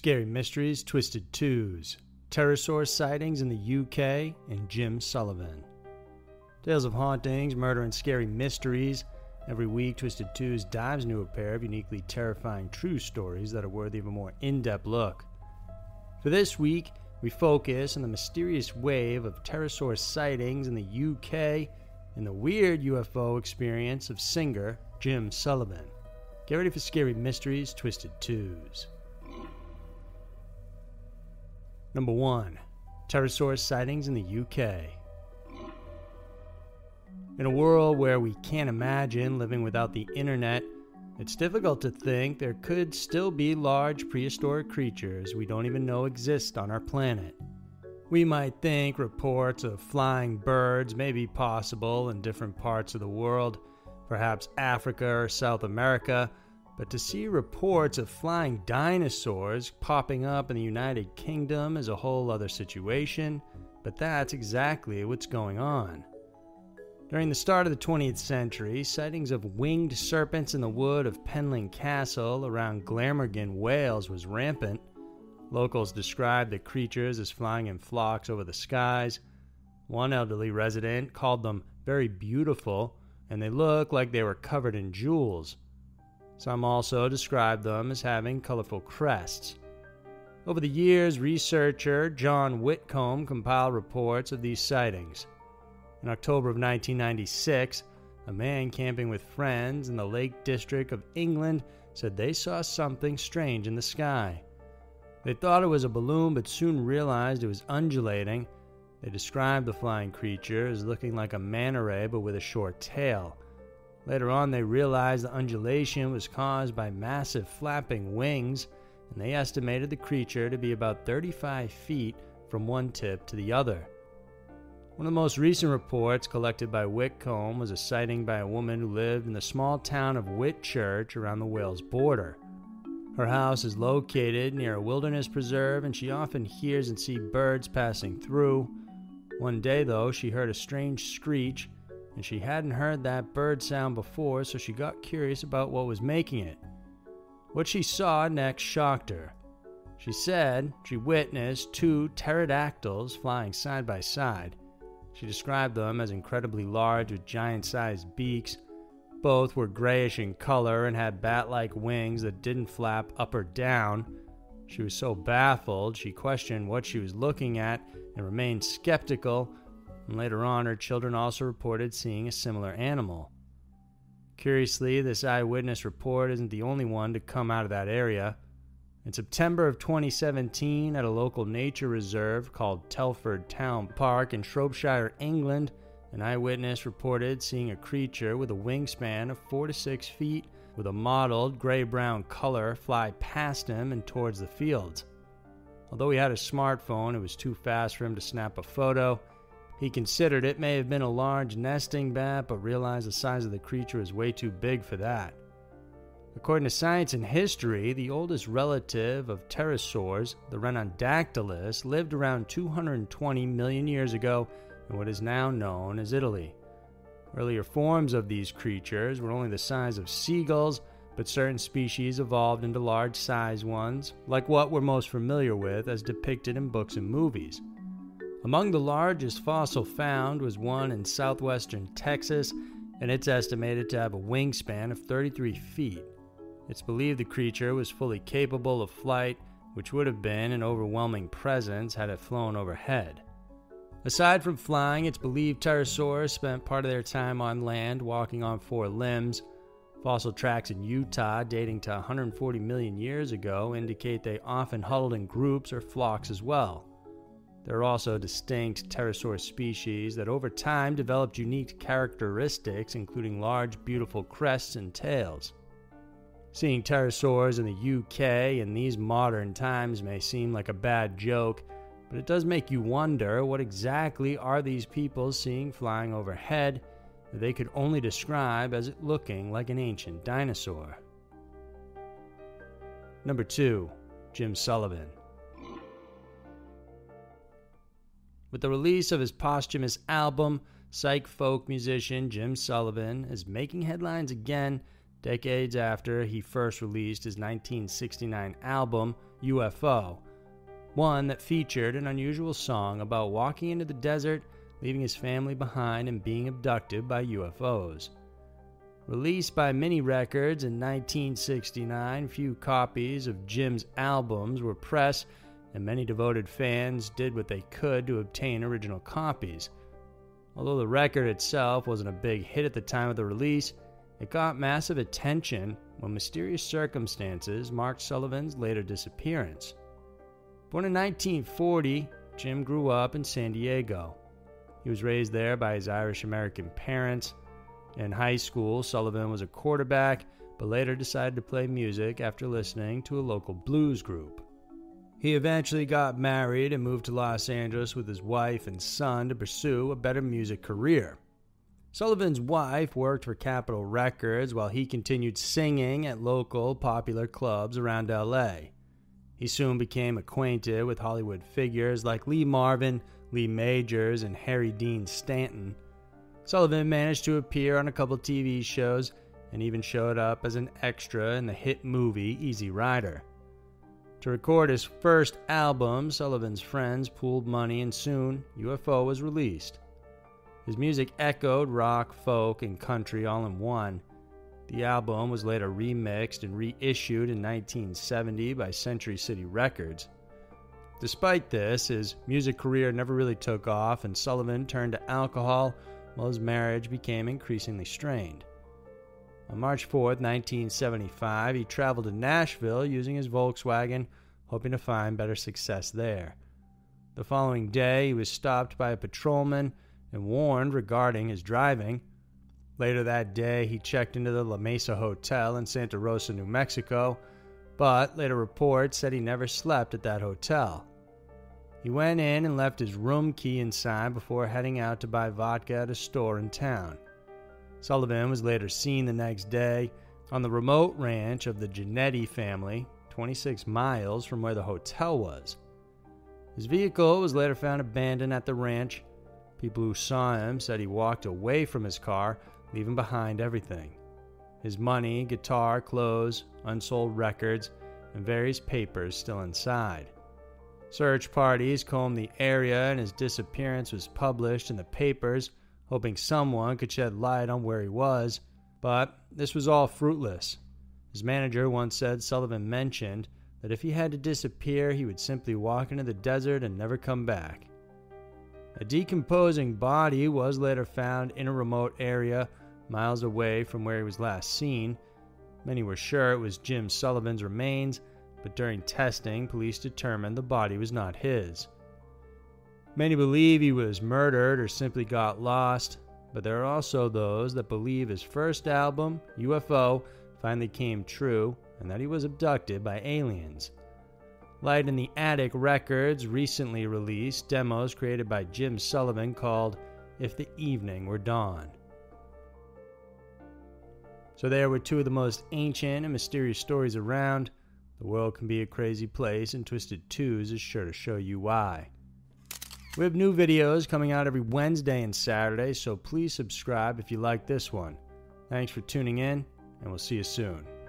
Scary Mysteries, Twisted Twos, Pterosaur Sightings in the UK, and Jim Sullivan. Tales of hauntings, murder, and scary mysteries. Every week, Twisted Twos dives into a pair of uniquely terrifying true stories that are worthy of a more in-depth look. For this week, we focus on the mysterious wave of pterosaur sightings in the UK and the weird UFO experience of singer Jim Sullivan. Get ready for Scary Mysteries, Twisted Twos. Number 1. Pterosaur sightings in the UK. In a world where we can't imagine living without the internet, it's difficult to think there could still be large prehistoric creatures we don't even know exist on our planet. We might think reports of flying birds may be possible in different parts of the world, perhaps Africa or South America, but to see reports of flying dinosaurs popping up in the United Kingdom is a whole other situation, but that's exactly what's going on. During the start of the 20th century, sightings of winged serpents in the wood of Penllin Castle around Glamorgan, Wales was rampant. Locals described the creatures as flying in flocks over the skies. One elderly resident called them very beautiful, and they looked like they were covered in jewels. Some also described them as having colorful crests. Over the years, researcher Jon Whitcomb compiled reports of these sightings. In October of 1996, a man camping with friends in the Lake District of England said they saw something strange in the sky. They thought it was a balloon but soon realized it was undulating. They described the flying creature as looking like a manta ray but with a short tail. Later on, they realized the undulation was caused by massive flapping wings, and they estimated the creature to be about 35 feet from one tip to the other. One of the most recent reports collected by Whitcomb was a sighting by a woman who lived in the small town of Whitchurch around the Wales border. Her house is located near a wilderness preserve, and she often hears and sees birds passing through. One day, though, she heard a strange screech, and she hadn't heard that bird sound before, so she got curious about what was making it. What she saw next shocked her. She said she witnessed two pterodactyls flying side by side. She described them as incredibly large with giant-sized beaks. Both were grayish in color and had bat-like wings that didn't flap up or down. She was so baffled, she questioned what she was looking at and remained skeptical. And later on, her children also reported seeing a similar animal. Curiously, this eyewitness report isn't the only one to come out of that area. In September of 2017, at a local nature reserve called Telford Town Park in Shropshire, England, an eyewitness reported seeing a creature with a wingspan of 4 to 6 feet with a mottled gray-brown color fly past him and towards the fields. Although he had a smartphone, it was too fast for him to snap a photo. He considered it may have been a large nesting bat, but realized the size of the creature was way too big for that. According to Science and History, the oldest relative of pterosaurs, the Renanodactylus, lived around 220 million years ago in what is now known as Italy. Earlier forms of these creatures were only the size of seagulls, but certain species evolved into large-sized ones, like what we're most familiar with as depicted in books and movies. Among the largest fossil found was one in southwestern Texas, and it's estimated to have a wingspan of 33 feet. It's believed the creature was fully capable of flight, which would have been an overwhelming presence had it flown overhead. Aside from flying, it's believed pterosaurs spent part of their time on land walking on four limbs. Fossil tracks in Utah dating to 140 million years ago indicate they often huddled in groups or flocks as well. There are also distinct pterosaur species that over time developed unique characteristics, including large, beautiful crests and tails. Seeing pterosaurs in the UK in these modern times may seem like a bad joke, but it does make you wonder what exactly are these people seeing flying overhead that they could only describe as it looking like an ancient dinosaur. Number 2. Jim Sullivan. With the release of his posthumous album, psych folk musician Jim Sullivan is making headlines again decades after he first released his 1969 album, U.F.O., one that featured an unusual song about walking into the desert, leaving his family behind and being abducted by UFOs. Released by Minnie Records in 1969, few copies of Jim's albums were pressed, and many devoted fans did what they could to obtain original copies. Although the record itself wasn't a big hit at the time of the release, it got massive attention when mysterious circumstances marked Sullivan's later disappearance. Born in 1940, Jim grew up in San Diego. He was raised there by his Irish-American parents. In high school, Sullivan was a quarterback, but later decided to play music after listening to a local blues group. He eventually got married and moved to Los Angeles with his wife and son to pursue a better music career. Sullivan's wife worked for Capitol Records while he continued singing at local popular clubs around L.A. He soon became acquainted with Hollywood figures like Lee Marvin, Lee Majors, and Harry Dean Stanton. Sullivan managed to appear on a couple TV shows and even showed up as an extra in the hit movie Easy Rider. To record his first album, Sullivan's friends pooled money, and soon UFO was released. His music echoed rock, folk, and country all in one. The album was later remixed and reissued in 1970 by Century City Records. Despite this, his music career never really took off, and Sullivan turned to alcohol while his marriage became increasingly strained. On March 4, 1975, he traveled to Nashville using his Volkswagen, hoping to find better success there. The following day, he was stopped by a patrolman and warned regarding his driving. Later that day, he checked into the La Mesa Hotel in Santa Rosa, New Mexico, but later reports said he never slept at that hotel. He went in and left his room key inside before heading out to buy vodka at a store in town. Sullivan was later seen the next day on the remote ranch of the Gennetti family, 26 miles from where the hotel was. His vehicle was later found abandoned at the ranch. People who saw him said he walked away from his car, leaving behind everything: his money, guitar, clothes, unsold records, and various papers still inside. Search parties combed the area, and his disappearance was published in the papers, hoping someone could shed light on where he was, but this was all fruitless. His manager once said Sullivan mentioned that if he had to disappear, he would simply walk into the desert and never come back. A decomposing body was later found in a remote area, miles away from where he was last seen. Many were sure it was Jim Sullivan's remains, but during testing, police determined the body was not his. Many believe he was murdered or simply got lost, but there are also those that believe his first album, UFO, finally came true and that he was abducted by aliens. Light in the Attic Records recently released demos created by Jim Sullivan called If the Evening Were Dawn. So there were two of the most ancient and mysterious stories around. The world can be a crazy place, and Twisted Twos is sure to show you why. We have new videos coming out every Wednesday and Saturday, so please subscribe if you like this one. Thanks for tuning in, and we'll see you soon.